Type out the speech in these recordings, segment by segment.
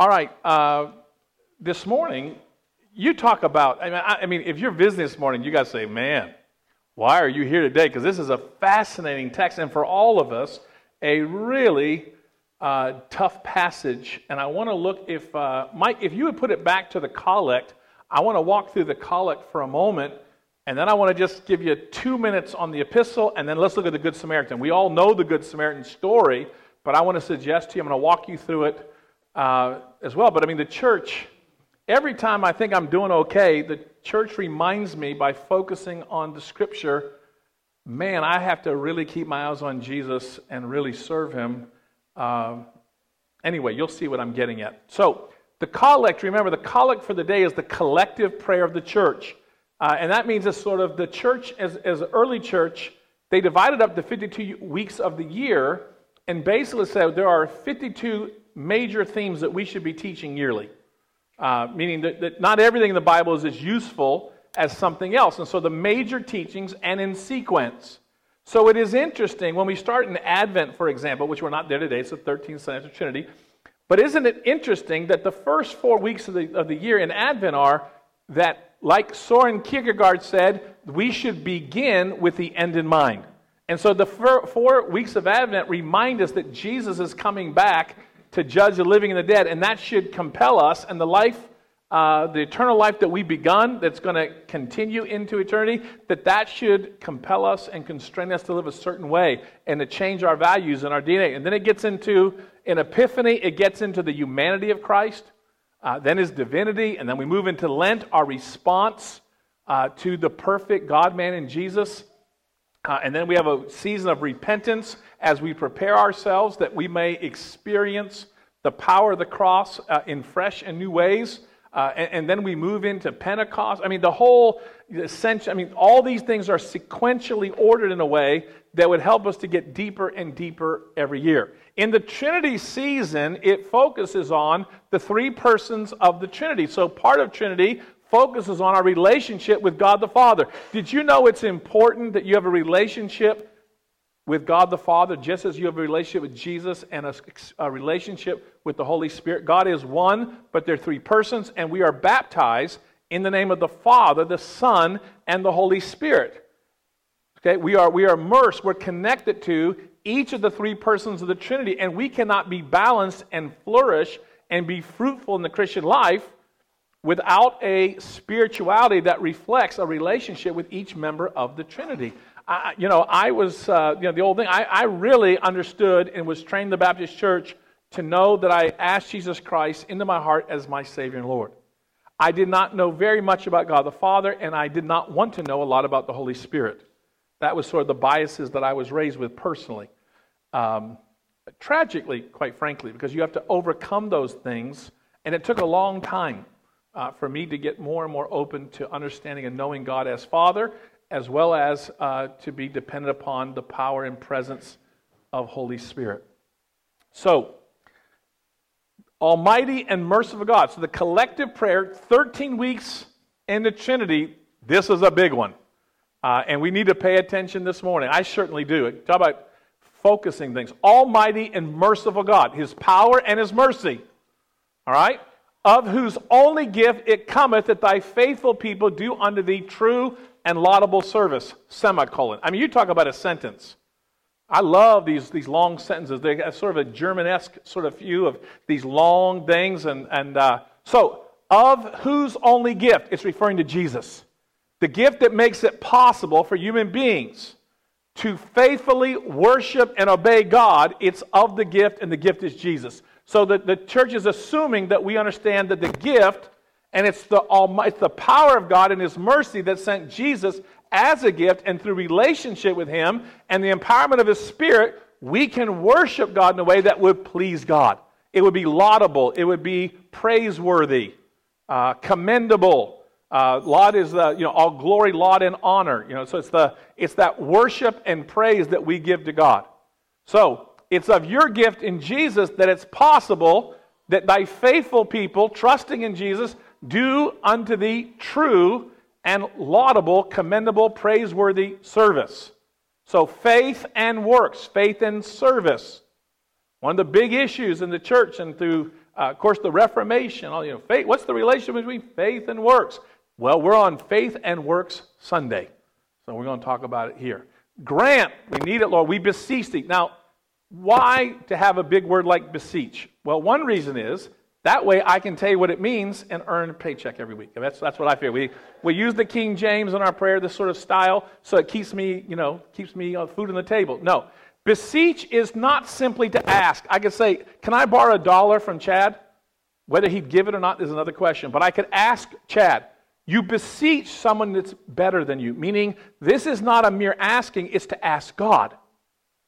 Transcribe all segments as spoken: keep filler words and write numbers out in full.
All right. Uh, this morning, you talk about, I mean, I, I mean, if you're visiting this morning, you got to say, man, why are you here today? Because this is a fascinating text, and for all of us, a really uh, tough passage. And I want to look, if uh, Mike, if you would put it back to the collect, I want to walk through the collect for a moment, and then I want to just give you two minutes on the epistle, and then let's look at the Good Samaritan. We all know the Good Samaritan story, but I want to suggest to you, I'm going to walk you through it uh, as well. But I mean, the church, every time I think I'm doing okay, the church reminds me by focusing on the scripture, man, I have to really keep my eyes on Jesus and really serve him. Uh, anyway, you'll see what I'm getting at. So, the collect, remember, the collect for the day is the collective prayer of the church. Uh, and that means it's sort of the church, as as early church, they divided up the fifty-two weeks of the year and basically said there are fifty-two major themes that we should be teaching yearly. Uh, meaning that, that not everything in the Bible is as useful as something else. And so the major teachings and in sequence. So it is interesting, when we start in Advent, for example, which we're not there today, it's the thirteenth Sunday after Trinity, but isn't it interesting that the first four weeks of the, of the year in Advent are that, like Soren Kierkegaard said, we should begin with the end in mind. And so the four, four weeks of Advent remind us that Jesus is coming back to judge the living and the dead, and that should compel us, and the life, uh, the eternal life that we've begun, that's going to continue into eternity, that that should compel us and constrain us to live a certain way and to change our values and our D N A. And then it gets into... in Epiphany, it gets into the humanity of Christ, uh, then his divinity, and then we move into Lent, our response uh, to the perfect God-man in Jesus. Uh, and then we have a season of repentance as we prepare ourselves that we may experience the power of the cross uh, in fresh and new ways. Uh, and, and then we move into Pentecost. I mean, the whole ascension, I mean, all these things are sequentially ordered in a way that would help us to get deeper and deeper every year. In the Trinity season, it focuses on the three persons of the Trinity. So part of Trinity focuses on our relationship with God the Father. Did you know it's important that you have a relationship with God the Father just as you have a relationship with Jesus and a, a relationship with the Holy Spirit? God is one, but they're three persons, and we are baptized in the name of the Father, the Son, and the Holy Spirit. Okay, we are, we are immersed, we're connected to each of the three persons of the Trinity, and we cannot be balanced and flourish and be fruitful in the Christian life without a spirituality that reflects a relationship with each member of the Trinity. I, you know, I was, uh, you know, the old thing, I, I really understood and was trained in the Baptist Church to know that I asked Jesus Christ into my heart as my Savior and Lord. I did not know very much about God the Father, and I did not want to know a lot about the Holy Spirit. That was sort of the biases that I was raised with personally. Um, tragically, quite frankly, because you have to overcome those things. And it took a long time uh, for me to get more and more open to understanding and knowing God as Father, as well as uh, to be dependent upon the power and presence of Holy Spirit. So, Almighty and merciful God. So the collective prayer, thirteen weeks in the Trinity, this is a big one. Uh, and we need to pay attention this morning. I certainly do. Talk about focusing things. Almighty and merciful God, his power and his mercy. All right? Of whose only gift it cometh that thy faithful people do unto thee true and laudable service. Semicolon. I mean, you talk about a sentence. I love these, these long sentences. They have sort of a German-esque sort of view of these long things. And, and uh, so, of whose only gift? It's referring to Jesus. The gift that makes it possible for human beings to faithfully worship and obey God, it's of the gift, and the gift is Jesus. So the, the church is assuming that we understand that the gift, and it's the, it's the power of God and his mercy that sent Jesus as a gift, and through relationship with him and the empowerment of his Spirit, we can worship God in a way that would please God. It would be laudable. It would be praiseworthy, uh, commendable. Uh, laud is the, you know, all glory, laud, and honor. You know, so it's the it's that worship and praise that we give to God. So it's of your gift in Jesus that it's possible that thy faithful people, trusting in Jesus, do unto thee true and laudable, commendable, praiseworthy service. So faith and works, faith and service. One of the big issues in the church and through Uh, of course, the Reformation, you know, faith, what's the relation between faith and works? Well, we're on Faith and Works Sunday, so we're going to talk about it here. Grant, we need it, Lord, we beseech thee. Now, why to have a big word like beseech? Well, one reason is, that way I can tell you what it means and earn a paycheck every week. And that's, that's what I fear. We, we use the King James in our prayer, this sort of style, so it keeps me, you know, keeps me uh, food on the table. No. Beseech is not simply to ask. I could say, can I borrow a dollar from Chad? Whether he'd give it or not is another question. But I could ask Chad, you beseech someone that's better than you. Meaning, this is not a mere asking, it's to ask God.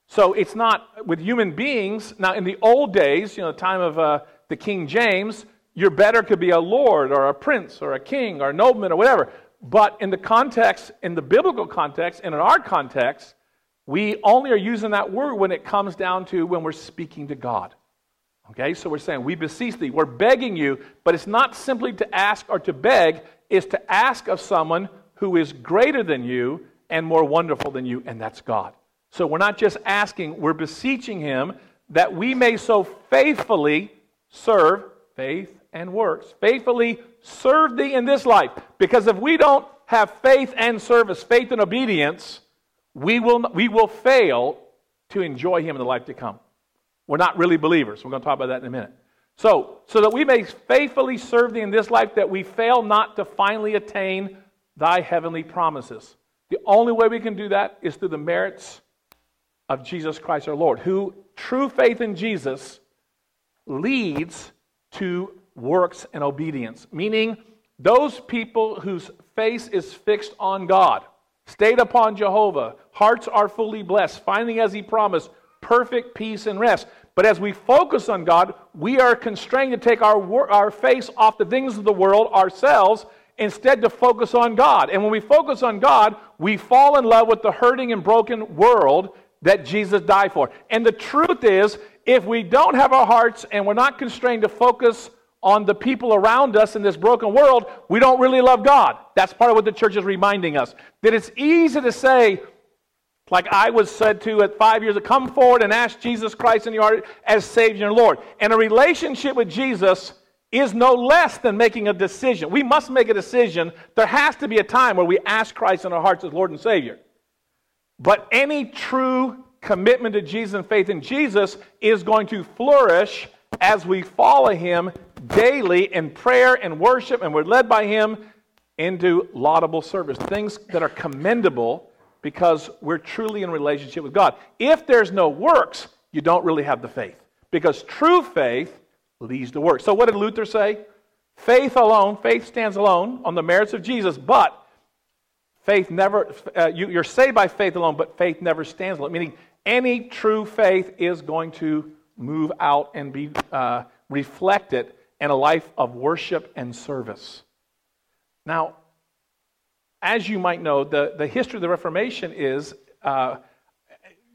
So it's not with human beings. Now, in the old days, you know, the time of uh, the King James, your better could be a lord or a prince or a king or a nobleman or whatever. But in the context, in the biblical context and in our context, we only are using that word when it comes down to when we're speaking to God. Okay, so we're saying, we beseech thee. We're begging you, but it's not simply to ask or to beg. It's to ask of someone who is greater than you and more wonderful than you, and that's God. So we're not just asking, we're beseeching him that we may so faithfully serve, faith and works, faithfully serve thee in this life. Because if we don't have faith and service, faith and obedience, We will, we will fail to enjoy him in the life to come. We're not really believers. We're going to talk about that in a minute. So, so that we may faithfully serve thee in this life, that we fail not to finally attain thy heavenly promises. The only way we can do that is through the merits of Jesus Christ our Lord, who true faith in Jesus leads to works and obedience. Meaning, those people whose face is fixed on God, stayed upon Jehovah, hearts are fully blessed, finding as he promised perfect peace and rest. But as we focus on God, we are constrained to take our wor- our face off the things of the world, ourselves, instead to focus on God. And when we focus on God, we fall in love with the hurting and broken world that Jesus died for. And the truth is, if we don't have our hearts and we're not constrained to focus on the people around us in this broken world, we don't really love God. That's part of what the church is reminding us. That it's easy to say, like I was said to at five years ago, come forward and ask Jesus Christ in your heart as Savior and Lord. And a relationship with Jesus is no less than making a decision. We must make a decision. There has to be a time where we ask Christ in our hearts as Lord and Savior. But any true commitment to Jesus and faith in Jesus is going to flourish as we follow him daily in prayer and worship, and we're led by him into laudable service, things that are commendable because we're truly in relationship with God. If there's no works, you don't really have the faith, because true faith leads to works. So what did Luther say? Faith alone, faith stands alone on the merits of Jesus, but faith never, uh, you, you're saved by faith alone, but faith never stands alone, meaning any true faith is going to move out and be uh, reflected and a life of worship and service. Now, as you might know, the, the history of the Reformation is, uh,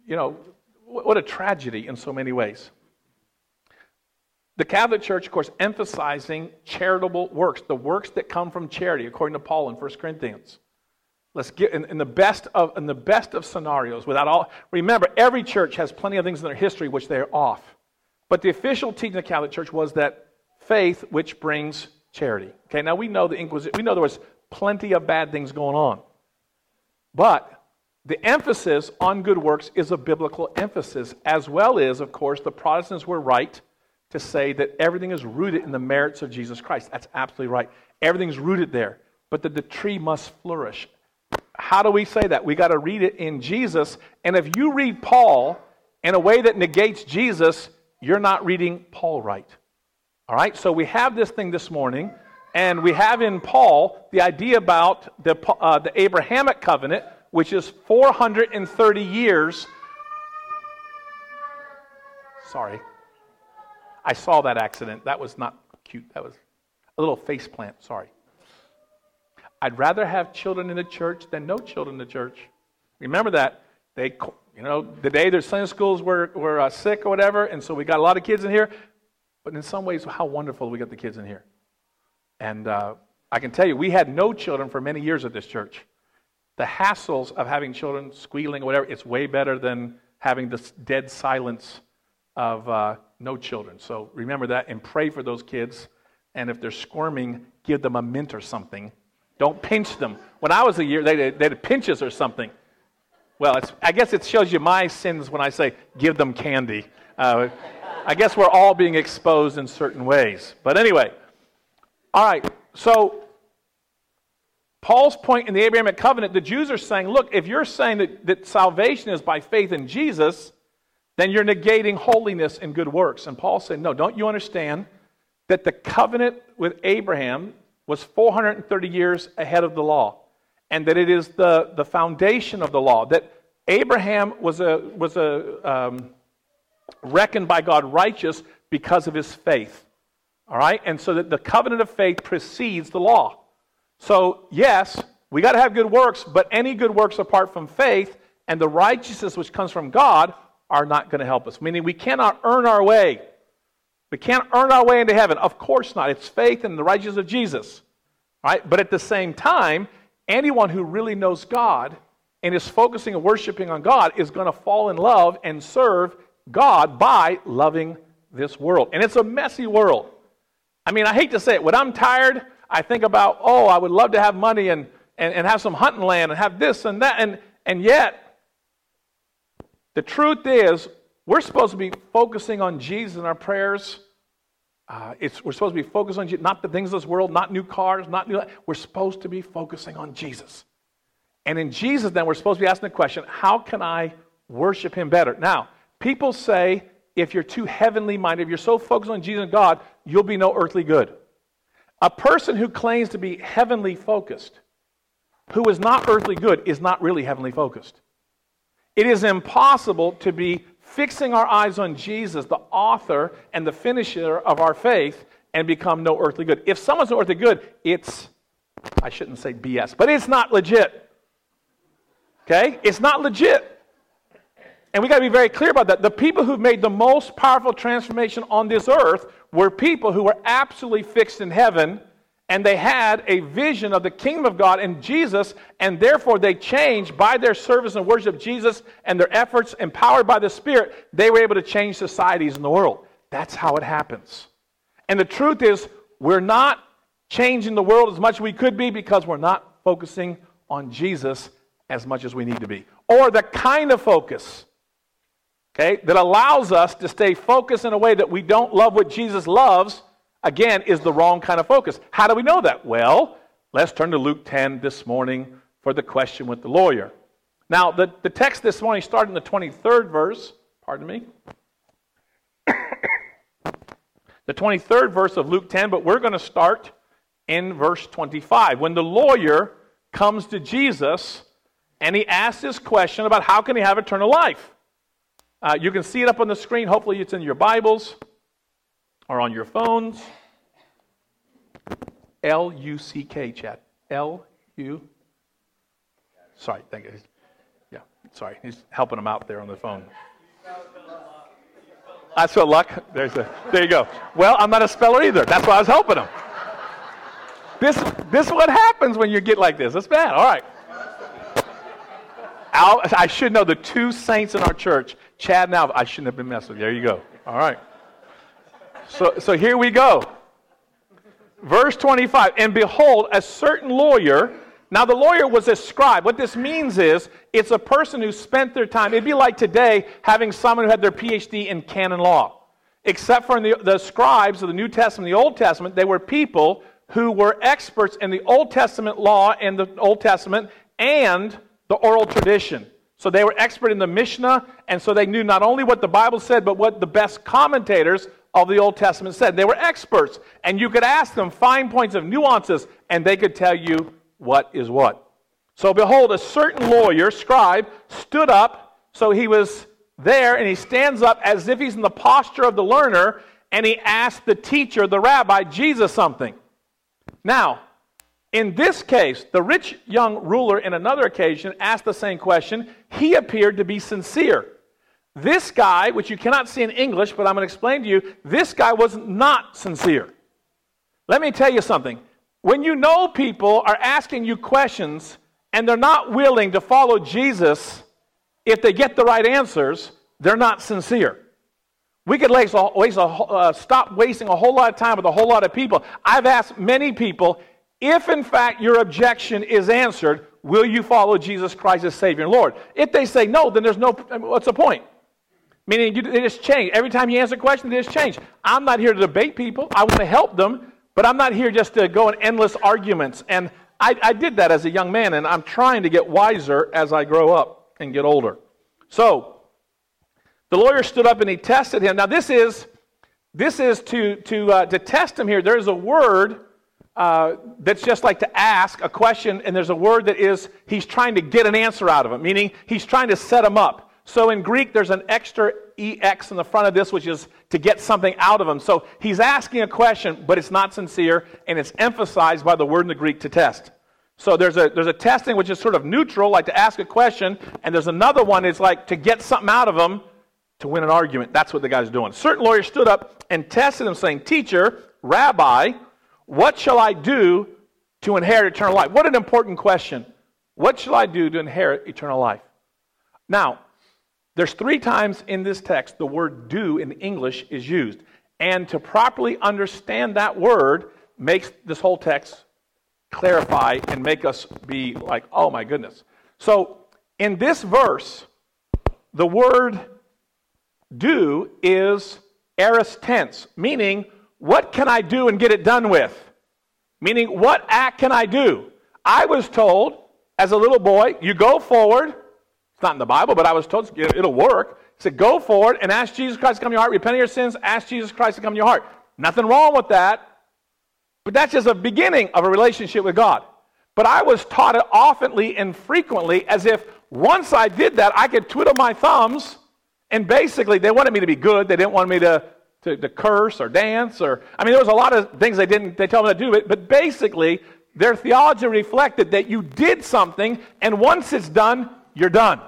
you know, what a tragedy in so many ways. The Catholic Church, of course, emphasizing charitable works, the works that come from charity, according to Paul in First Corinthians. Let's get in, in the best of in the best of scenarios. Without all, remember, every church has plenty of things in their history which they're off. But the official teaching of the Catholic Church was that faith which brings charity. Okay, now we know the Inquisition, we know there was plenty of bad things going on. But the emphasis on good works is a biblical emphasis, as well as, of course, the Protestants were right to say that everything is rooted in the merits of Jesus Christ. That's absolutely right. Everything's rooted there, but that the tree must flourish. How do we say that? We got to read it in Jesus, and if you read Paul in a way that negates Jesus, you're not reading Paul right. All right, so we have this thing this morning, and we have in Paul the idea about the, uh, the Abrahamic covenant, which is four hundred thirty years. Sorry, I saw that accident. That was not cute. That was a little face plant. Sorry. I'd rather have children in the church than no children in the church. Remember that. They, you know, the day their Sunday schools were, were uh, sick or whatever, and so we got a lot of kids in here. But in some ways, how wonderful we got the kids in here. And uh, I can tell you, we had no children for many years at this church. The hassles of having children squealing or whatever, it's way better than having this dead silence of uh, no children. So remember that and pray for those kids. And if they're squirming, give them a mint or something. Don't pinch them. When I was a year, they they had pinches or something. Well, it's, I guess it shows you my sins when I say give them candy. Uh, I guess we're all being exposed in certain ways. But anyway, all right, so Paul's point in the Abrahamic covenant, the Jews are saying, look, if you're saying that, that salvation is by faith in Jesus, then you're negating holiness and good works. And Paul said, no, don't you understand that the covenant with Abraham was four hundred thirty years ahead of the law, and that it is the, the foundation of the law, that Abraham was a was a um, reckoned by God righteous because of his faith, all right? And so that the covenant of faith precedes the law. So, yes, we got to have good works, but any good works apart from faith and the righteousness which comes from God are not going to help us, meaning we cannot earn our way. We can't earn our way into heaven. Of course not. It's faith and the righteousness of Jesus, all right? But at the same time, anyone who really knows God and is focusing and worshiping on God is going to fall in love and serve God by loving this world. And it's a messy world. I mean, I hate to say it. When I'm tired, I think about, oh, I would love to have money and, and, and have some hunting land and have this and that. And, and yet, the truth is, we're supposed to be focusing on Jesus in our prayers. Uh, it's, we're supposed to be focused on Jesus, not the things of this world, not new cars, not new. We're supposed to be focusing on Jesus. And in Jesus, then, we're supposed to be asking the question, how can I worship him better? Now, people say, if you're too heavenly minded, if you're so focused on Jesus and God, you'll be no earthly good. A person who claims to be heavenly focused, who is not earthly good, is not really heavenly focused. It is impossible to be fixing our eyes on Jesus, the author and the finisher of our faith, and become no earthly good. If someone's no earthly good, it's, I shouldn't say B S, but it's not legit. Okay? It's not legit. And we got to be very clear about that. The people who made the most powerful transformation on this earth were people who were absolutely fixed in heaven, and they had a vision of the kingdom of God and Jesus, and therefore they changed by their service and worship of Jesus and their efforts, empowered by the Spirit, they were able to change societies in the world. That's how it happens. And the truth is, we're not changing the world as much as we could be because we're not focusing on Jesus as much as we need to be. Or the kind of focus, okay, that allows us to stay focused in a way that we don't love what Jesus loves, again, is the wrong kind of focus. How do we know that? Well, let's turn to Luke ten this morning for the question with the lawyer. Now, the, the text this morning started in the twenty-third verse. Pardon me. The twenty-third verse of Luke ten, but we're going to start in verse twenty-five. When the lawyer comes to Jesus and he asks this question about how can he have eternal life. Uh, you can see it up on the screen. Hopefully it's in your Bibles or on your phones. L U C K, chat. L U. Sorry, thank you. Yeah, sorry. He's helping them out there on the phone. I spell luck. There's a, there you go. Well, I'm not a speller either. That's why I was helping him. This, this is what happens when you get like this. It's bad. All right. I'll, I should know the two saints in our church, Chad and Alv. I shouldn't have been messing with you. There you go. All right. So, so here we go. Verse twenty-five, and behold, a certain lawyer. Now, the lawyer was a scribe. What this means is it's a person who spent their time. It'd be like today having someone who had their P H D in canon law. Except for in the, the scribes of the New Testament and the Old Testament, they were people who were experts in the Old Testament law and the Old Testament and the oral tradition. So they were expert in the Mishnah, and so they knew not only what the Bible said, but what the best commentators of the Old Testament said. They were experts, and you could ask them fine points of nuances, and they could tell you what is what. So behold, a certain lawyer, scribe, stood up, so he was there, and he stands up as if he's in the posture of the learner, and he asked the teacher, the rabbi, Jesus, something. Now, in this case, the rich young ruler, in another occasion, asked the same question. He appeared to be sincere. This guy, which you cannot see in English, but I'm going to explain to you, this guy was not sincere. Let me tell you something. When you know people are asking you questions and they're not willing to follow Jesus, if they get the right answers, they're not sincere. We could waste a, waste a, uh, stop wasting a whole lot of time with a whole lot of people. I've asked many people, if in fact your objection is answered, will you follow Jesus Christ as Savior and Lord? If they say no, then there's no, what's the point? Meaning you, they just change. Every time you answer a question, they just change. I'm not here to debate people. I want to help them, but I'm not here just to go in endless arguments. And I, I did that as a young man, and I'm trying to get wiser as I grow up and get older. So, the lawyer stood up and he tested him. Now this is, this is to, to, uh, to test him here. There is a word uh, that's just like to ask a question, and there's a word that is, he's trying to get an answer out of him, meaning he's trying to set him up. So in Greek, there's an extra E X in the front of this, which is to get something out of him. So he's asking a question, but it's not sincere, and it's emphasized by the word in the Greek to test. So there's a there's a testing which is sort of neutral, like to ask a question, and there's another one, it's like to get something out of him, to win an argument. That's what the guy's doing. Certain lawyer stood up and tested him, saying, "Teacher, Rabbi, what shall I do to inherit eternal life?" What an important question. What shall I do to inherit eternal life? Now, there's three times in this text the word do in English is used. And to properly understand that word makes this whole text clarify and make us be like, oh my goodness. So, in this verse, the word do is aorist tense, meaning what can I do and get it done with? Meaning what act can I do? I was told as a little boy, you go forward. It's not in the Bible, but I was told it'll work. It said go forward and ask Jesus Christ to come to your heart. Repent of your sins, ask Jesus Christ to come to your heart. Nothing wrong with that, but that's just a beginning of a relationship with God. But I was taught it oftenly and frequently as if once I did that, I could twiddle my thumbs. And basically, they wanted me to be good. They didn't want me to, to, to curse or dance. or I mean, there was a lot of things they didn't. They told me to do it. But basically, their theology reflected that you did something, and once it's done, you're done.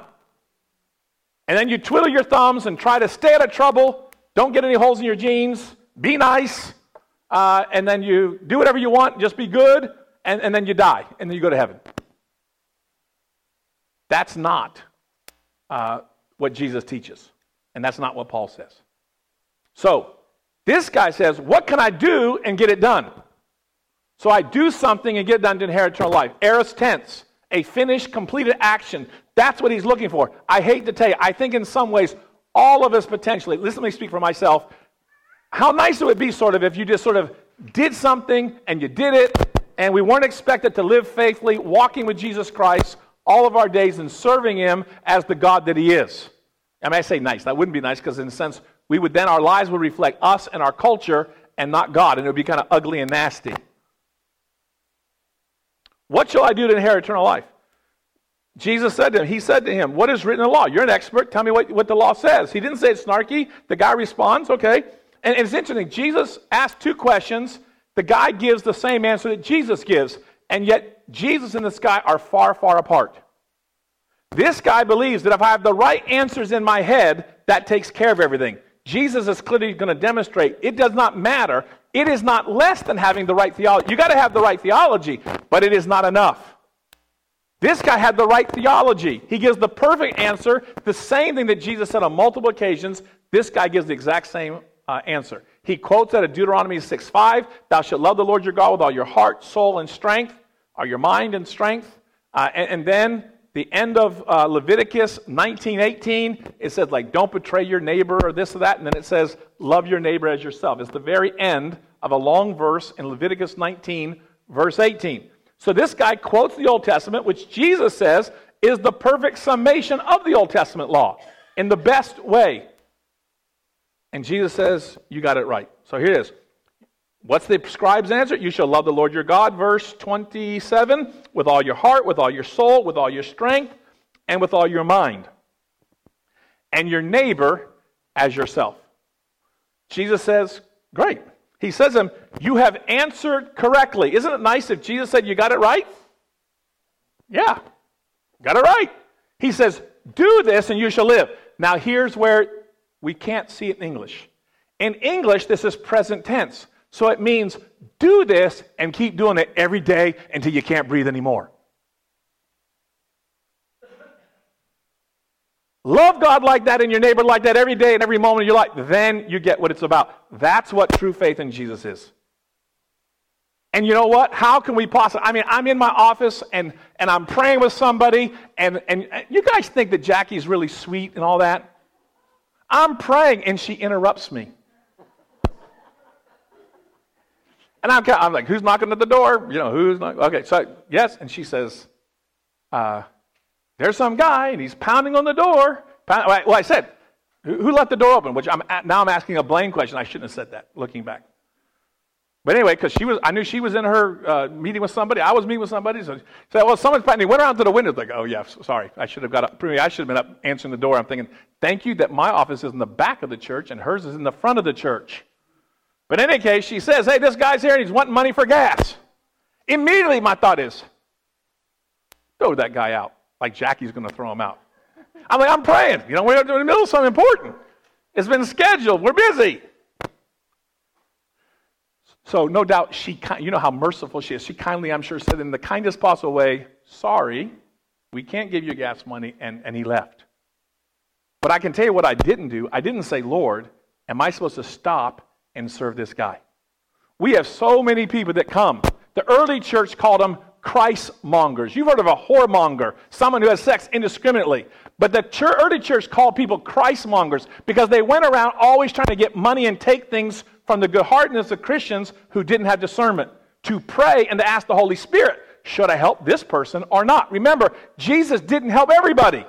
And then you twiddle your thumbs and try to stay out of trouble. Don't get any holes in your jeans. Be nice. Uh, and then you do whatever you want. Just be good. And, and then you die. And then you go to heaven. That's not... Uh, what Jesus teaches. And that's not what Paul says. So, this guy says, what can I do and get it done? So I do something and get it done to inherit eternal life. Aorist tense, a finished, completed action. That's what he's looking for. I hate to tell you, I think in some ways, all of us potentially, listen, let me speak for myself, how nice it would be sort of if you just sort of did something and you did it, and we weren't expected to live faithfully, walking with Jesus Christ, all of our days in serving Him as the God that He is. I mean, I say nice. That wouldn't be nice because in a sense, we would then, our lives would reflect us and our culture and not God. And it would be kind of ugly and nasty. What shall I do to inherit eternal life? Jesus said to him, He said to him, what is written in the law? You're an expert. Tell me what, what the law says. He didn't say it's snarky. The guy responds, okay. And it's interesting. Jesus asked two questions. The guy gives the same answer that Jesus gives. And yet, Jesus and this guy are far, far apart. This guy believes that if I have the right answers in my head, that takes care of everything. Jesus is clearly going to demonstrate it does not matter. It is not less than having the right theology. You got to have the right theology, but it is not enough. This guy had the right theology. He gives the perfect answer, the same thing that Jesus said on multiple occasions. This guy gives the exact same uh, answer. He quotes out of Deuteronomy six five, thou shalt love the Lord your God with all your heart, soul, and strength. Or your mind and strength, uh, and, and then the end of uh, Leviticus nineteen eighteen, it says like don't betray your neighbor or this or that, and then it says love your neighbor as yourself. It's the very end of a long verse in Leviticus nineteen, verse eighteen. So this guy quotes the Old Testament, which Jesus says is the perfect summation of the Old Testament law in the best way. And Jesus says, you got it right. So here it is. What's the scribe's answer? You shall love the Lord your God, verse twenty-seven, with all your heart, with all your soul, with all your strength, and with all your mind. And your neighbor as yourself. Jesus says, great. He says to him, you have answered correctly. Isn't it nice if Jesus said, you got it right? Yeah, got it right. He says, do this and you shall live. Now here's where we can't see it in English. In English, this is present tense. So it means do this and keep doing it every day until you can't breathe anymore. Love God like that and your neighbor like that every day and every moment of your life, then you get what it's about. That's what true faith in Jesus is. And you know what? How can we possibly... I mean, I'm in my office, and, and I'm praying with somebody, and, and you guys think that Jackie's really sweet and all that? I'm praying, and she interrupts me. And I'm, I'm like, who's knocking at the door? You know, who's knocking? Okay, so, yes. And she says, uh, there's some guy, and he's pounding on the door. Pound, well, I said, who left the door open? Which I'm at, now I'm asking a blame question. I shouldn't have said that, looking back. But anyway, because she was, I knew she was in her uh, meeting with somebody. I was meeting with somebody. So she said, well, someone's pounding. He went around to the window. Like, oh, yeah, sorry. I should have got up. I should have been up answering the door. I'm thinking, thank you that my office is in the back of the church, and hers is in the front of the church. But in any case, she says, hey, this guy's here and he's wanting money for gas. Immediately my thought is, throw that guy out, like Jackie's going to throw him out. I'm like, I'm praying. You know, we're in the middle of something important. It's been scheduled. We're busy. So no doubt she, you know how merciful she is. She kindly, I'm sure, said in the kindest possible way, sorry, we can't give you gas money, and, and he left. But I can tell you what I didn't do. I didn't say, Lord, am I supposed to stop and serve this guy? We have so many people that come. The early church called them Christmongers. You've heard of a whoremonger, someone who has sex indiscriminately. But the church, early church called people Christmongers because they went around always trying to get money and take things from the good heartedness of Christians who didn't have discernment to pray and to ask the Holy Spirit, should I help this person or not? Remember, Jesus didn't help everybody.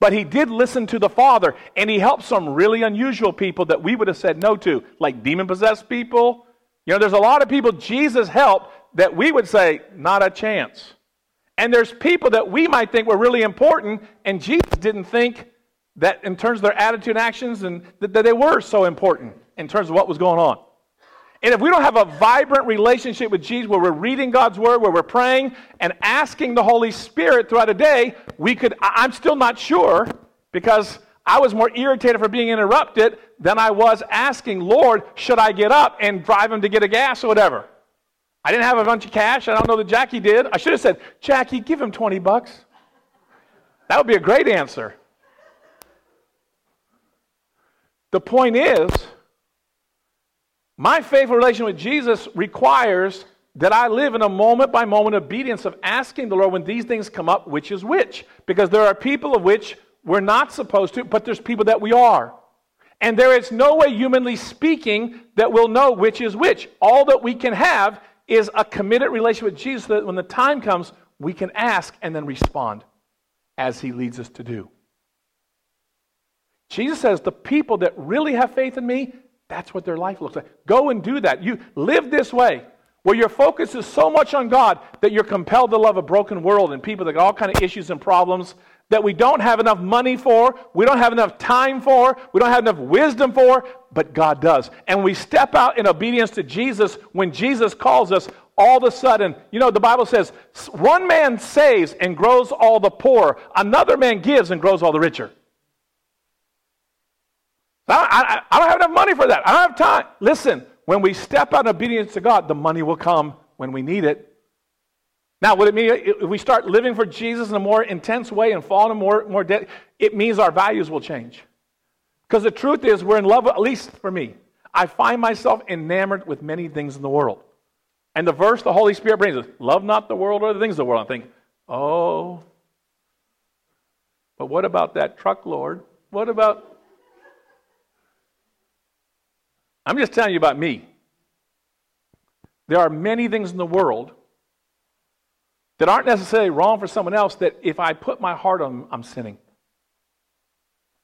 But he did listen to the Father, and he helped some really unusual people that we would have said no to, like demon-possessed people. You know, there's a lot of people Jesus helped that we would say, not a chance. And there's people that we might think were really important, and Jesus didn't think that in terms of their attitude and actions and that they were so important in terms of what was going on. And if we don't have a vibrant relationship with Jesus where we're reading God's Word, where we're praying and asking the Holy Spirit throughout a day, we could, I'm still not sure, because I was more irritated for being interrupted than I was asking, Lord, should I get up and drive him to get a gas or whatever? I didn't have a bunch of cash. I don't know that Jackie did. I should have said, Jackie, give him twenty bucks. That would be a great answer. The point is, my faithful relation with Jesus requires that I live in a moment-by-moment obedience of asking the Lord when these things come up, which is which. Because there are people of which we're not supposed to, but there's people that we are. And there is no way, humanly speaking, that we'll know which is which. All that we can have is a committed relationship with Jesus so that when the time comes, we can ask and then respond as he leads us to do. Jesus says, the people that really have faith in me, that's what their life looks like. Go and do that. You live this way, where your focus is so much on God that you're compelled to love a broken world and people that got all kinds of issues and problems that we don't have enough money for, we don't have enough time for, we don't have enough wisdom for, but God does. And we step out in obedience to Jesus when Jesus calls us. All of a sudden, you know, the Bible says, one man saves and grows all the poorer. Another man gives and grows all the richer. I, I, I don't have enough money for that. I don't have time. Listen, when we step out in obedience to God, the money will come when we need it. Now, what it means, if we start living for Jesus in a more intense way and fall into more, more debt, it means our values will change. Because the truth is, we're in love, at least for me, I find myself enamored with many things in the world. And the verse the Holy Spirit brings us, love not the world or the things of the world. I think, oh, but what about that truck, Lord? What about... I'm just telling you about me. There are many things in the world that aren't necessarily wrong for someone else that if I put my heart on them, I'm sinning.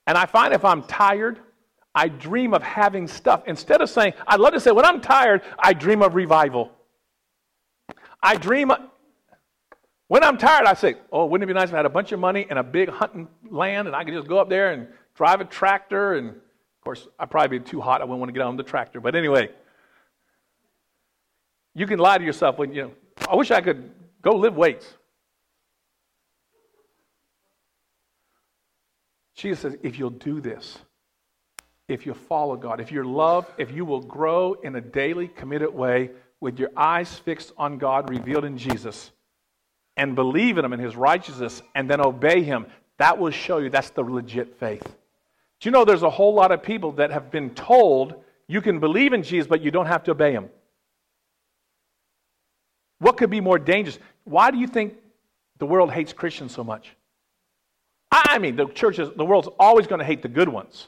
And I find if I'm tired, I dream of having stuff. Instead of saying, I'd love to say, when I'm tired, I dream of revival. I dream, of, when I'm tired, I say, oh, wouldn't it be nice if I had a bunch of money and a big hunting land and I could just go up there and drive a tractor and... Of course, I'd probably be too hot. I wouldn't want to get on the tractor. But anyway, you can lie to yourself when you know, I wish I could go live weights. Jesus says, if you'll do this, if you'll follow God, if your love, if you will grow in a daily committed way with your eyes fixed on God revealed in Jesus and believe in him and his righteousness and then obey him, That will show you that's the legit faith. Do you know there's a whole lot of people that have been told you can believe in Jesus, but you don't have to obey him? What could be more dangerous? Why do you think the world hates Christians so much? I mean, the church is, the world's always going to hate the good ones,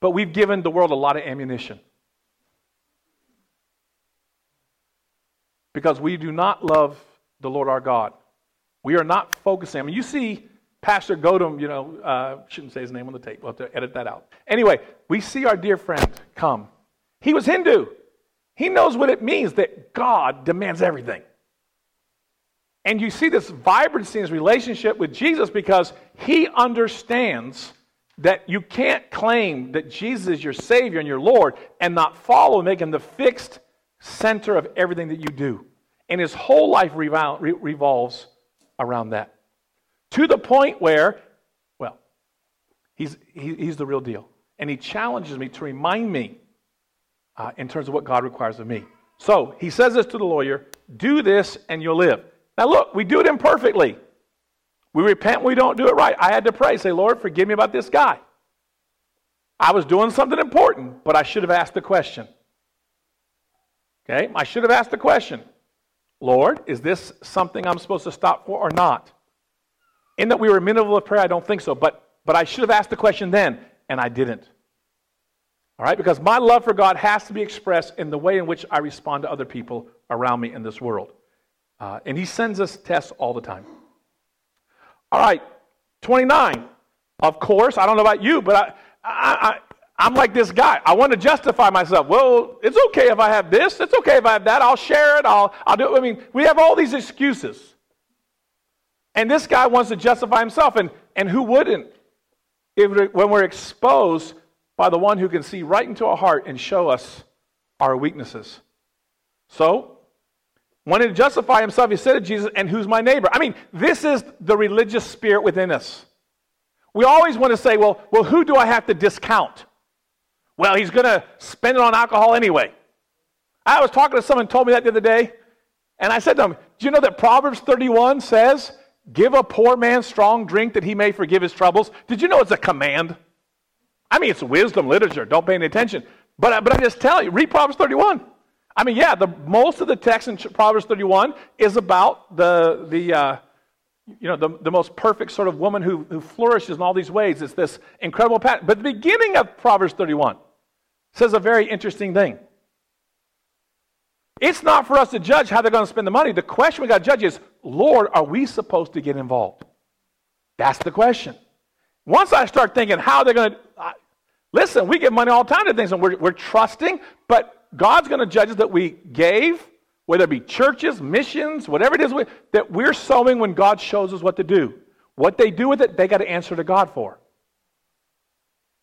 but we've given the world a lot of ammunition because we do not love the Lord our God. We are not focusing. I mean, you see Pastor Godum, you know, uh, shouldn't say his name on the tape. We'll have to edit that out. Anyway, we see our dear friend come. He was Hindu. He knows what it means that God demands everything. And you see this vibrancy in his relationship with Jesus because he understands that you can't claim that Jesus is your Savior and your Lord and not follow and make him the fixed center of everything that you do. And his whole life revol- re- revolves around that. To the point where, well, he's, he, he's the real deal. And he challenges me to remind me uh, in terms of what God requires of me. So he says this to the lawyer, do this and you'll live. Now look, we do it imperfectly. We repent when we don't do it right. I had to pray, say, Lord, forgive me about this guy. I was doing something important, but I should have asked the question. Okay, I should have asked the question. Lord, is this something I'm supposed to stop for or not? In that we were amenable of prayer, I don't think so, but but I should have asked the question then, and I didn't. All right, because my love for God has to be expressed in the way in which I respond to other people around me in this world. Uh, and he sends us tests all the time. All right, twenty-nine. Of course, I don't know about you, but I, I, I, I'm like this guy. I want to justify myself. Well, it's okay if I have this. It's okay if I have that. I'll share it. I'll, I'll do it. I mean, we have all these excuses. And this guy wants to justify himself, and, and who wouldn't? If, when we're exposed by the one who can see right into our heart and show us our weaknesses. So, wanted to justify himself, he said to Jesus, and who's my neighbor? I mean, this is the religious spirit within us. We always want to say, well, well, who do I have to discount? Well, he's going to spend it on alcohol anyway. I was talking to someone who told me that the other day, and I said to him, do you know that Proverbs thirty-one says, give a poor man strong drink that he may forgive his troubles? Did you know it's a command? I mean, it's wisdom literature. Don't pay any attention. But, but I'm just telling you, read Proverbs thirty-one. I mean, yeah, the most of the text in Proverbs thirty-one is about the the uh, you know the, the most perfect sort of woman who, who flourishes in all these ways. It's this incredible pattern. But the beginning of Proverbs thirty-one says a very interesting thing. It's not for us to judge how they're going to spend the money. The question we got to judge is, Lord, are we supposed to get involved? That's the question. Once I start thinking how they're going to uh, listen, we give money all the time to things, and we're we're trusting, but God's going to judge us that we gave, whether it be churches, missions, whatever it is, we, that we're sowing when God shows us what to do. What they do with it, they got to answer to God for.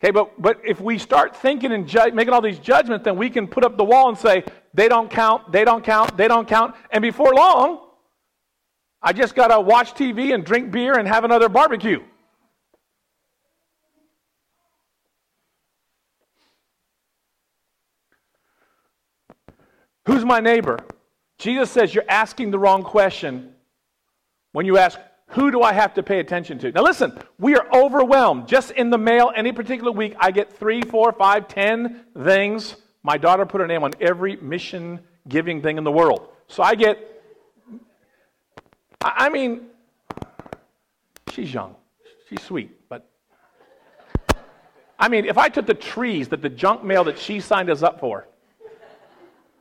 Okay, but, but if we start thinking and judge, making all these judgments, then we can put up the wall and say, they don't count, they don't count, they don't count. And before long, I just got to watch T V and drink beer and have another barbecue. Who's my neighbor? Jesus says you're asking the wrong question when you ask, who do I have to pay attention to? Now listen, we are overwhelmed. Just in the mail, any particular week, I get three, four, five, ten things. My daughter put her name on every mission giving thing in the world. So I get, I mean, she's young. She's sweet. But, I mean, if I took the trees that the junk mail that she signed us up for,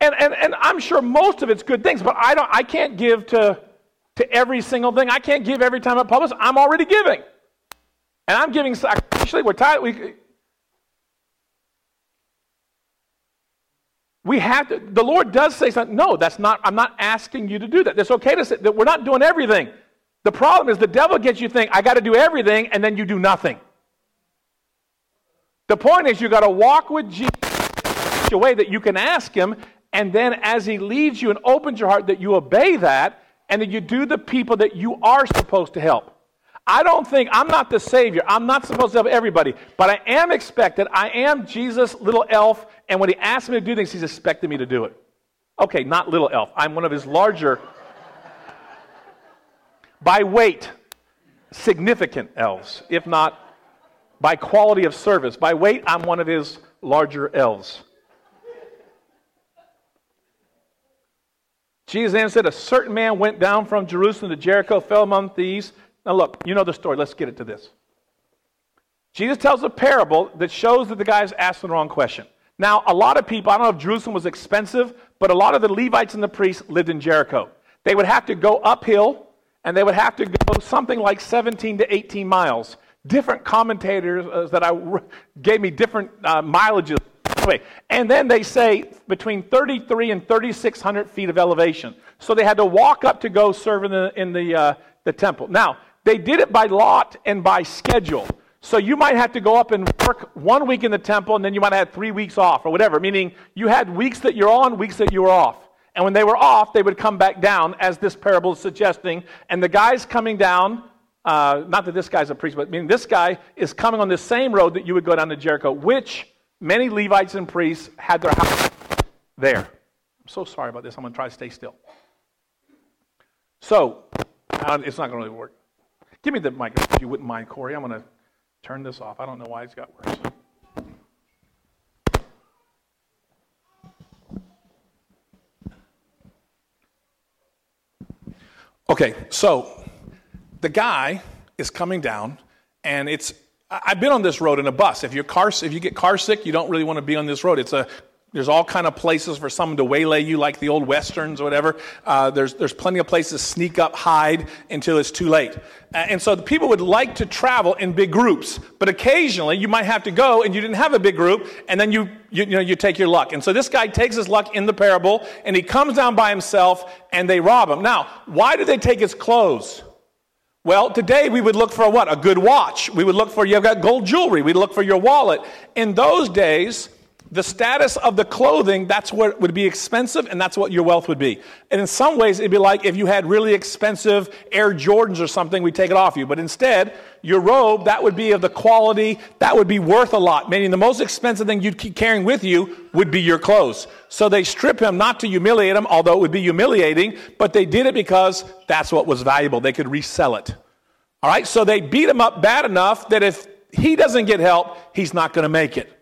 And, and and I'm sure most of it's good things, but I don't. I can't give to to every single thing. I can't give every time I publish. I'm already giving, and I'm giving. Actually, we're tired. We we have to. The Lord does say something. No, that's not. I'm not asking you to do that. It's okay to say that we're not doing everything. The problem is the devil gets you to think I got to do everything, and then you do nothing. The point is you got to walk with Jesus in such a way that you can ask him. And then as he leads you and opens your heart, that you obey that and that you do the people that you are supposed to help. I don't think, I'm not the Savior. I'm not supposed to help everybody. But I am expected. I am Jesus' little elf. And when he asks me to do things, he's expecting me to do it. Okay, not little elf. I'm one of his larger by weight. significant elves, if not by quality of service. By weight, I'm one of his larger elves. Jesus then said, a certain man went down from Jerusalem to Jericho, fell among thieves. Now look, you know the story. Let's get it to this. Jesus tells a parable that shows that the guy's asking the wrong question. Now, a lot of people, I don't know if Jerusalem was expensive, but a lot of the Levites and the priests lived in Jericho. They would have to go uphill, and they would have to go something like seventeen to eighteen miles. Different commentators uh, that I gave me different uh, mileages. Anyway, and then they say between thirty-three and thirty-six hundred feet of elevation. So they had to walk up to go serve in the, in the, uh, the temple. Now, they did it by lot and by schedule. So you might have to go up and work one week in the temple, and then you might have had three weeks off or whatever, meaning you had weeks that you're on, weeks that you were off. And when they were off, they would come back down, as this parable is suggesting. And the guy's coming down, uh, not that this guy's a priest, but meaning this guy is coming on the same road that you would go down to Jericho, which many Levites and priests had their house there. I'm so sorry about this. I'm going to try to stay still. So, um, it's not going to really work. Give me the mic if you wouldn't mind, Corey. I'm going to turn this off. I don't know why it's got worse. Okay, so the guy is coming down, and it's, I've been on this road in a bus. If you're car, if you get car sick, you don't really want to be on this road. It's a there's all kind of places for someone to waylay you, like the old westerns or whatever. Uh, there's there's plenty of places to sneak up, hide until it's too late. Uh, and so the people would like to travel in big groups, but occasionally you might have to go and you didn't have a big group, and then you you, you know you take your luck. And so this guy takes his luck in the parable, and he comes down by himself, and they rob him. Now, why did they take his clothes? Well, today we would look for what? A good watch. We would look for, you've got gold jewelry. We'd look for your wallet. In those days, the status of the clothing, that's what would be expensive, and that's what your wealth would be. And in some ways, it'd be like if you had really expensive Air Jordans or something, we'd take it off you. But instead, your robe, that would be of the quality, that would be worth a lot. Meaning the most expensive thing you'd keep carrying with you would be your clothes. So they strip him, not to humiliate him, although it would be humiliating, but they did it because that's what was valuable. They could resell it. All right, so they beat him up bad enough that if he doesn't get help, he's not going to make it.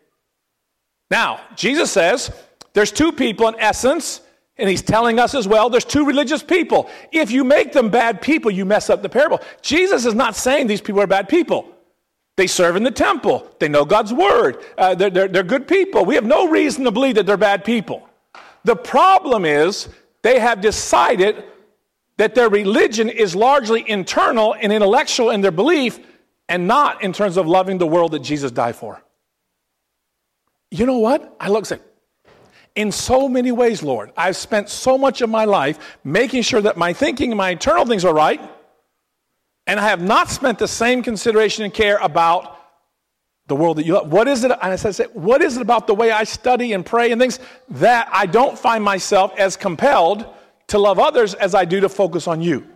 Now, Jesus says there's two people in essence, and he's telling us as well, there's two religious people. If you make them bad people, you mess up the parable. Jesus is not saying these people are bad people. They serve in the temple. They know God's word. Uh, they're, they're, they're good people. We have no reason to believe that they're bad people. The problem is they have decided that their religion is largely internal and intellectual in their belief and not in terms of loving the world that Jesus died for. You know what? I look and say, in so many ways, Lord, I've spent so much of my life making sure that my thinking and my internal things are right, and I have not spent the same consideration and care about the world that you love. What is it? And I said, what is it about the way I study and pray and things that I don't find myself as compelled to love others as I do to focus on you?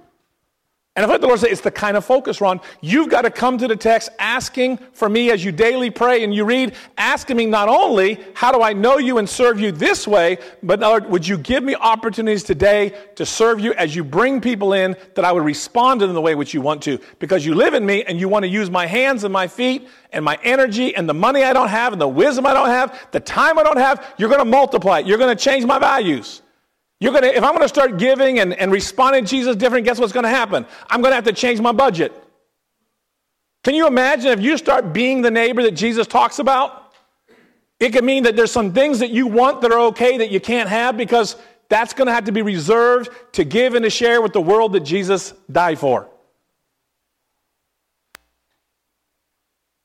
And I've heard the Lord say, it's the kind of focus, Ron. You've got to come to the text asking for me as you daily pray and you read, asking me not only, how do I know you and serve you this way, but Lord, would you give me opportunities today to serve you as you bring people in that I would respond to them the way which you want to? Because you live in me and you want to use my hands and my feet and my energy and the money I don't have and the wisdom I don't have, the time I don't have, you're going to multiply it. You're going to change my values. You're gonna, if I'm going to start giving and, and responding to Jesus different, guess what's going to happen? I'm going to have to change my budget. Can you imagine if you start being the neighbor that Jesus talks about? It could mean that there's some things that you want that are okay that you can't have because that's going to have to be reserved to give and to share with the world that Jesus died for.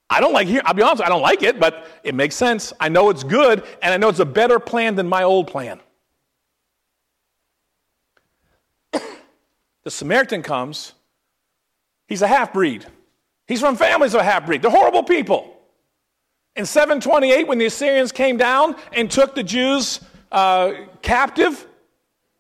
I don't like here. I'll be honest, I don't like it, but it makes sense. I know it's good, and I know it's a better plan than my old plan. The Samaritan comes, he's a half-breed. He's from families of half-breed. They're horrible people. In seven twenty-eight, when the Assyrians came down and took the Jews uh, captive,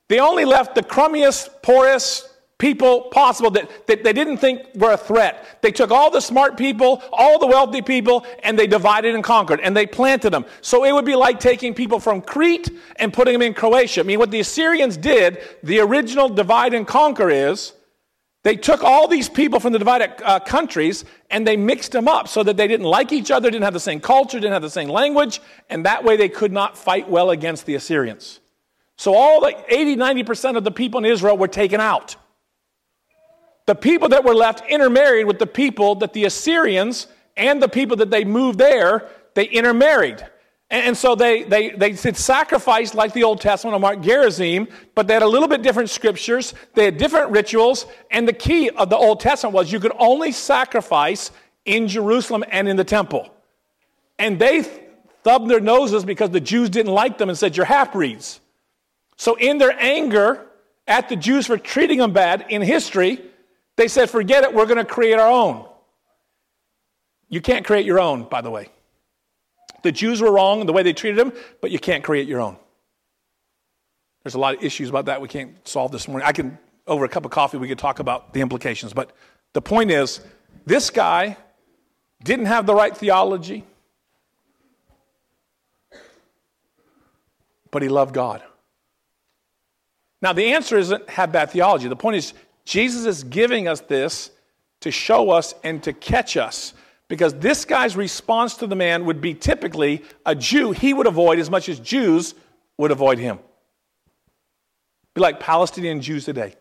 they only left the crummiest, poorest people possible that, that they didn't think were a threat. They took all the smart people, all the wealthy people, and they divided and conquered, and they planted them. So it would be like taking people from Crete and putting them in Croatia. I mean, what the Assyrians did, the original divide and conquer is, They took all these people from the divided uh, countries and they mixed them up so that they didn't like each other, didn't have the same culture, didn't have the same language, and that way they could not fight well against the Assyrians. So all the eighty, ninety percent of the people in Israel were taken out. The people that were left intermarried with the people that the Assyrians and the people that they moved there, they intermarried. And so they they they did sacrifice like the Old Testament on Mount Gerizim, but they had a little bit different scriptures, they had different rituals, and the key of the Old Testament was you could only sacrifice in Jerusalem and in the temple. And they thumbed their noses because the Jews didn't like them and said, "You're half-breeds." So in their anger at the Jews for treating them bad in history, they said, "Forget it, we're going to create our own." You can't create your own, by the way. The Jews were wrong in the way they treated them, but you can't create your own. There's a lot of issues about that we can't solve this morning. I can, over a cup of coffee, we could talk about the implications. But the point is, this guy didn't have the right theology, but he loved God. Now, the answer isn't have bad theology. The point is, Jesus is giving us this to show us and to catch us. Because this guy's response to the man would be typically a Jew he would avoid as much as Jews would avoid him. Be like Palestinian Jews today.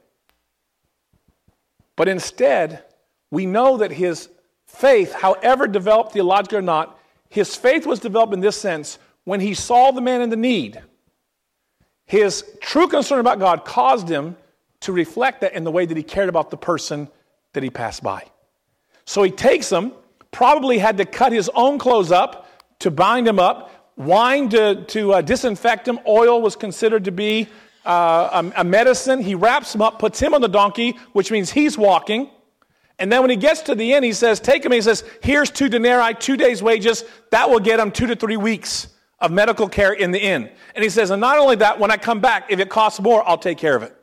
But instead, we know that his faith, however developed theologically or not, his faith was developed in this sense when he saw the man in the need. His true concern about God caused him to reflect that in the way that he cared about the person that he passed by. So he takes him, probably had to cut his own clothes up to bind him up, wine to, to uh, disinfect him, oil was considered to be uh, a, a medicine. He wraps him up, puts him on the donkey, which means he's walking. And then when he gets to the end, he says, take him, he says, here's two denarii, two days' wages. That will get him two to three weeks of medical care in the inn. And he says, and not only that, when I come back, if it costs more, I'll take care of it.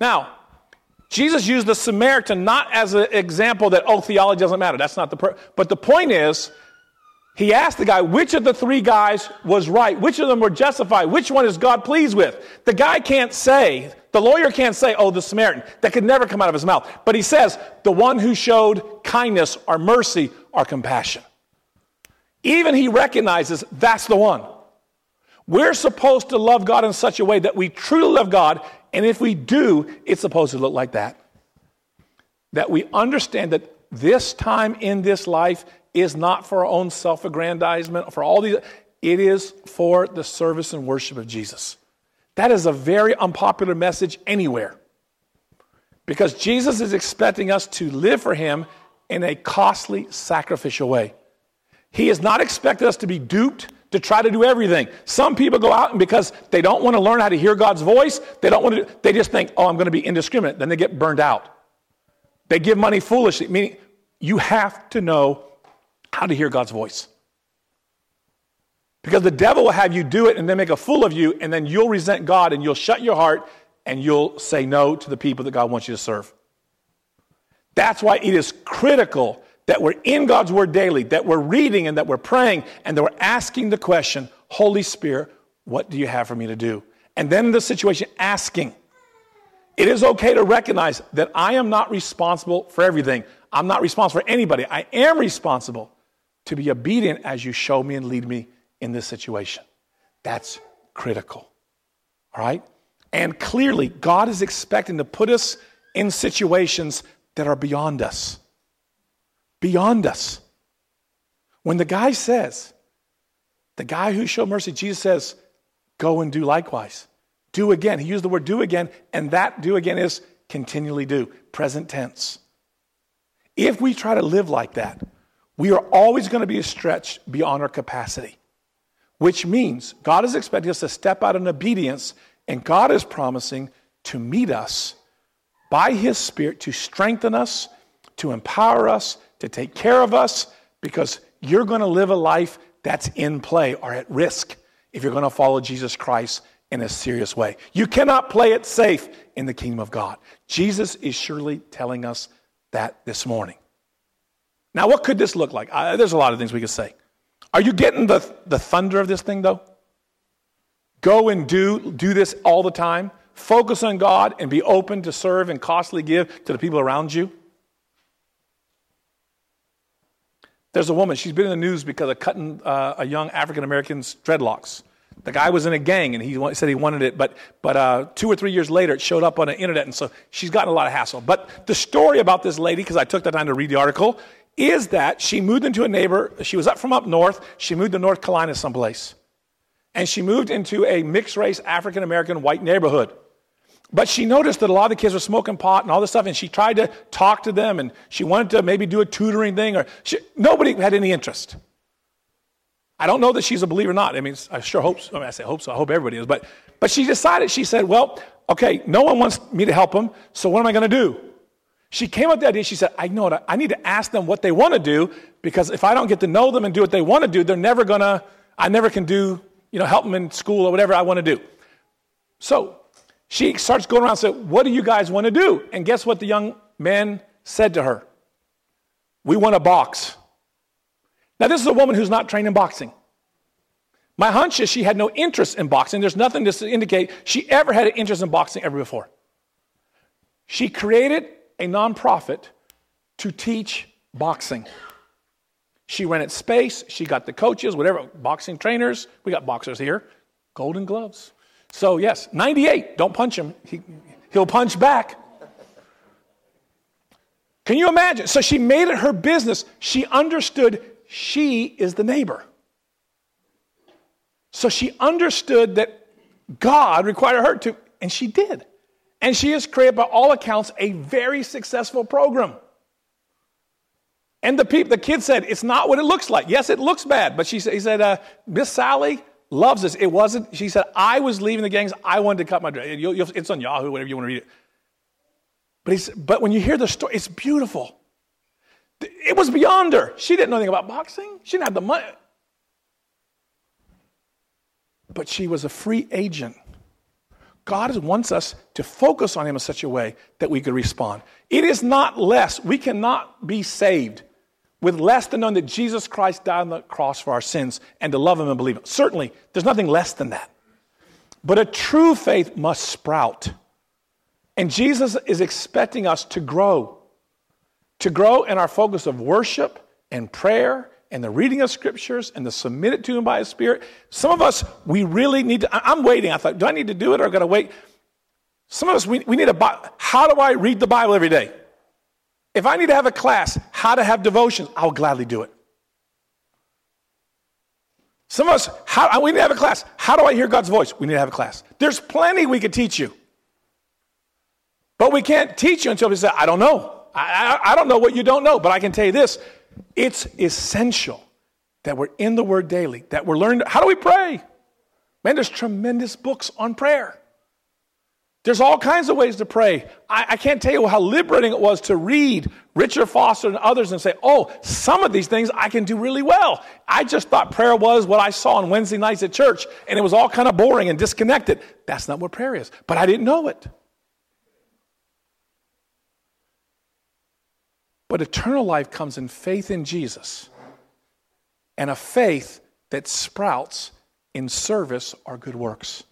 Now, Jesus used the Samaritan not as an example that, oh, theology doesn't matter. That's not the per- But the point is, he asked the guy, which of the three guys was right? Which of them were justified? Which one is God pleased with? The guy can't say, the lawyer can't say, oh, the Samaritan. That could never come out of his mouth. But he says, the one who showed kindness or mercy or compassion. Even he recognizes that's the one. We're supposed to love God in such a way that we truly love God. And if we do, it's supposed to look like that. That we understand that this time in this life is not for our own self-aggrandizement, for all these, it is for the service and worship of Jesus. That is a very unpopular message anywhere. Because Jesus is expecting us to live for him in a costly, sacrificial way. He has not expected us to be duped, to try to do everything. Some people go out and because they don't want to learn how to hear God's voice, they don't want to. They just think, oh, I'm going to be indiscriminate. Then they get burned out. They give money foolishly. Meaning, you have to know how to hear God's voice. Because the devil will have you do it and then make a fool of you, and then you'll resent God and you'll shut your heart and you'll say no to the people that God wants you to serve. That's why it is critical that we're in God's word daily, that we're reading and that we're praying, and that we're asking the question, Holy Spirit, what do you have for me to do? And then in this situation, asking. It is okay to recognize that I am not responsible for everything. I'm not responsible for anybody. I am responsible to be obedient as you show me and lead me in this situation. That's critical. All right? And clearly, God is expecting to put us in situations that are beyond us. Beyond us. When the guy says, the guy who showed mercy, Jesus says, go and do likewise. Do again. He used the word do again, and that do again is continually do, present tense. If we try to live like that, we are always going to be stretched beyond our capacity, which means God is expecting us to step out in obedience, and God is promising to meet us by his Spirit, to strengthen us, to empower us, to take care of us, because you're going to live a life that's in play or at risk if you're going to follow Jesus Christ in a serious way. You cannot play it safe in the kingdom of God. Jesus is surely telling us that this morning. Now, what could this look like? I, there's a lot of things we could say. Are you getting the, the thunder of this thing, though? Go and do, do this all the time. Focus on God and be open to serve and costly give to the people around you. There's a woman, she's been in the news because of cutting uh, a young African-American's dreadlocks. The guy was in a gang, and he said he wanted it, but but uh, two or three years later, it showed up on the internet, and so she's gotten a lot of hassle. But the story about this lady, because I took the time to read the article, is that she moved into a neighbor. She was up from up north. She moved to North Carolina someplace, and she moved into a mixed-race African-American white neighborhood. But she noticed that a lot of the kids were smoking pot and all this stuff, and she tried to talk to them, and she wanted to maybe do a tutoring thing. Or she, nobody had any interest. I don't know that she's a believer or not. I mean, I sure hope so. I mean, I say hope so. I hope everybody is. But but she decided, she said, well, okay, no one wants me to help them, so what am I going to do? She came up with the idea. She said, I know it. I need to ask them what they want to do, because if I don't get to know them and do what they want to do, they're never going to, I never can do, you know, help them in school or whatever I want to do. So she starts going around and said, what do you guys want to do? And guess what the young man said to her? We want to box. Now, this is a woman who's not trained in boxing. My hunch is she had no interest in boxing. There's nothing to indicate she ever had an interest in boxing ever before. She created a nonprofit to teach boxing. She rented space. She got the coaches, whatever, boxing trainers. We got boxers here. Golden Gloves. So, yes, ninety-eight. Don't punch him. He, he'll punch back. Can you imagine? So she made it her business. She understood she is the neighbor. So she understood that God required her to, and she did. And she has created, by all accounts, a very successful program. And the people, the kid said, it's not what it looks like. Yes, it looks bad. But she said, he said, uh, Miss Sally loves this. It wasn't, she said, I was leaving the gangs. I wanted to cut my dress. It's on Yahoo, whatever you want to read it. But, he's, but when you hear the story, it's beautiful. It was beyond her. She didn't know anything about boxing. She didn't have the money. But she was a free agent. God wants us to focus on him in such a way that we could respond. It is not less. We cannot be saved with less than knowing that Jesus Christ died on the cross for our sins and to love him and believe him. Certainly, there's nothing less than that. But a true faith must sprout. And Jesus is expecting us to grow. To grow in our focus of worship and prayer and the reading of scriptures and the submitted to him by his Spirit. Some of us, we really need to, I'm waiting. I thought, do I need to do it or I've got to wait? Some of us, we, we need a, how do I read the Bible every day? If I need to have a class, how to have devotions, I'll gladly do it. Some of us, how, we need to have a class. How do I hear God's voice? We need to have a class. There's plenty we could teach you. But we can't teach you until we say, I don't know. I, I don't know what you don't know, but I can tell you this. It's essential that we're in the Word daily, that we're learning. How do we pray? Man, there's tremendous books on prayer. There's all kinds of ways to pray. I, I can't tell you how liberating it was to read Richard Foster and others and say, oh, some of these things I can do really well. I just thought prayer was what I saw on Wednesday nights at church, and it was all kind of boring and disconnected. That's not what prayer is, but I didn't know it. But eternal life comes in faith in Jesus, and a faith that sprouts in service or good works.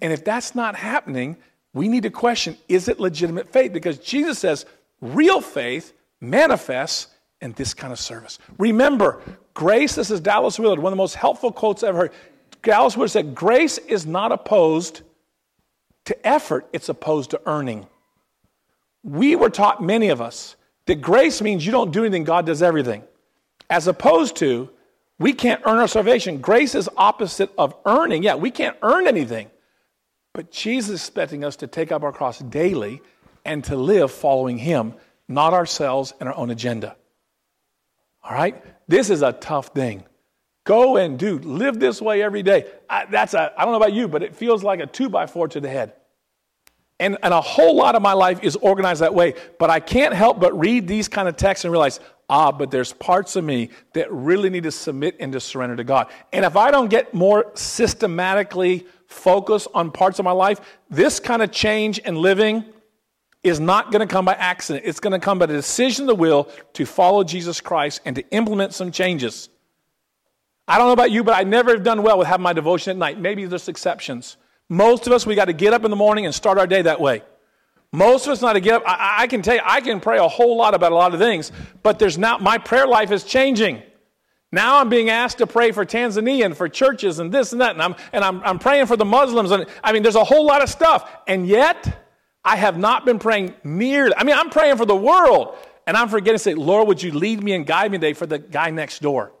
And if that's not happening, we need to question, is it legitimate faith? Because Jesus says real faith manifests in this kind of service. Remember, grace, this is Dallas Willard, one of the most helpful quotes I've ever heard. Dallas Willard said, grace is not opposed to effort, it's opposed to earning. We were taught, many of us, that grace means you don't do anything, God does everything. As opposed to, we can't earn our salvation. Grace is opposite of earning. Yeah, we can't earn anything. But Jesus is expecting us to take up our cross daily and to live following him, not ourselves and our own agenda. All right? This is a tough thing. Go and do. Live this way every day. I, that's a, I don't know about you, but it feels like a two by four to the head. And, and a whole lot of my life is organized that way. But I can't help but read these kind of texts and realize, ah, but there's parts of me that really need to submit and to surrender to God. And if I don't get more systematically focused on parts of my life, this kind of change in living is not going to come by accident. It's going to come by the decision of the will to follow Jesus Christ and to implement some changes. I don't know about you, but I never have done well with having my devotion at night. Maybe there's exceptions. Most of us, we got to get up in the morning and start our day that way. Most of us not to get up. I, I can tell you, I can pray a whole lot about a lot of things, but there's not, my prayer life is changing. Now I'm being asked to pray for Tanzania and for churches and this and that, and I'm and I'm I'm praying for the Muslims, and I mean there's a whole lot of stuff, and yet I have not been praying nearly. I mean I'm praying for the world, and I'm forgetting to say, Lord, would you lead me and guide me today for the guy next door?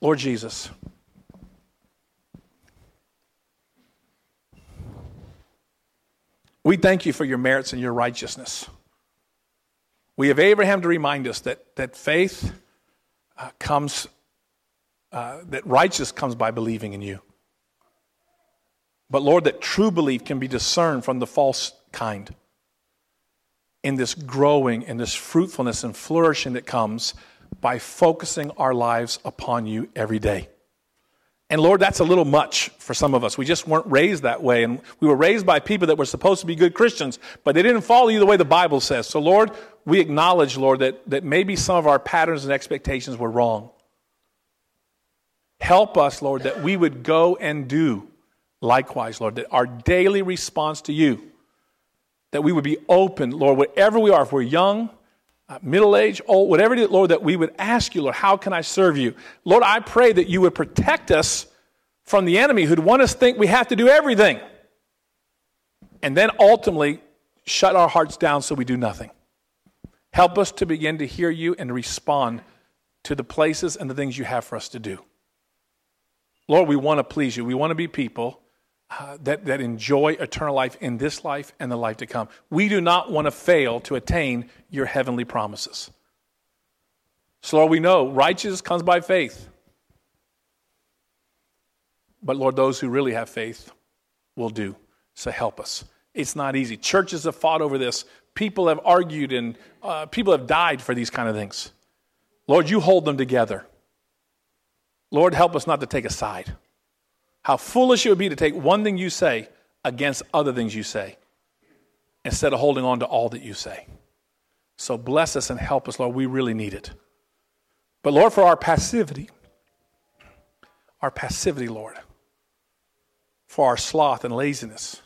Lord Jesus, we thank you for your merits and your righteousness. We have Abraham to remind us that, that faith uh, comes, uh, that righteousness comes by believing in you. But Lord, that true belief can be discerned from the false kind in this growing and this fruitfulness and flourishing that comes by focusing our lives upon you every day. And Lord, that's a little much for some of us. We just weren't raised that way. And we were raised by people that were supposed to be good Christians, but they didn't follow you the way the Bible says. So Lord, we acknowledge, Lord, that, that maybe some of our patterns and expectations were wrong. Help us, Lord, that we would go and do likewise, Lord, that our daily response to you, that we would be open, Lord, whatever we are, if we're young, Uh, middle-aged, old, whatever it is, Lord, that we would ask you, Lord, how can I serve you? Lord, I pray that you would protect us from the enemy who'd want us to think we have to do everything and then ultimately shut our hearts down so we do nothing. Help us to begin to hear you and respond to the places and the things you have for us to do. Lord, we want to please you. We want to be people Uh, that, that enjoy eternal life in this life and the life to come. We do not want to fail to attain your heavenly promises. So Lord, we know righteousness comes by faith. But Lord, those who really have faith will do. So help us. It's not easy. Churches have fought over this. People have argued and uh, people have died for these kind of things. Lord, you hold them together. Lord, help us not to take a side. How foolish it would be to take one thing you say against other things you say instead of holding on to all that you say. So bless us and help us, Lord. We really need it. But Lord, for our passivity, our passivity, Lord, for our sloth and laziness,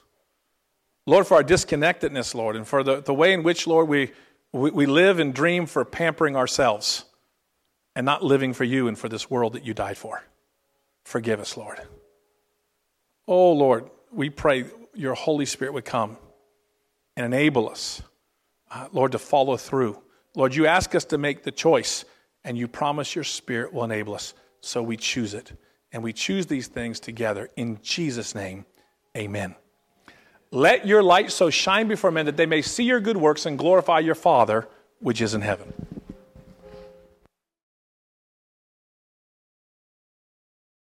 Lord, for our disconnectedness, Lord, and for the, the way in which, Lord, we, we, we live and dream for pampering ourselves and not living for you and for this world that you died for. Forgive us, Lord. Oh, Lord, we pray your Holy Spirit would come and enable us, uh, Lord, to follow through. Lord, you ask us to make the choice, and you promise your Spirit will enable us, so we choose it. And we choose these things together. In Jesus' name, amen. Let your light so shine before men that they may see your good works and glorify your Father, which is in heaven.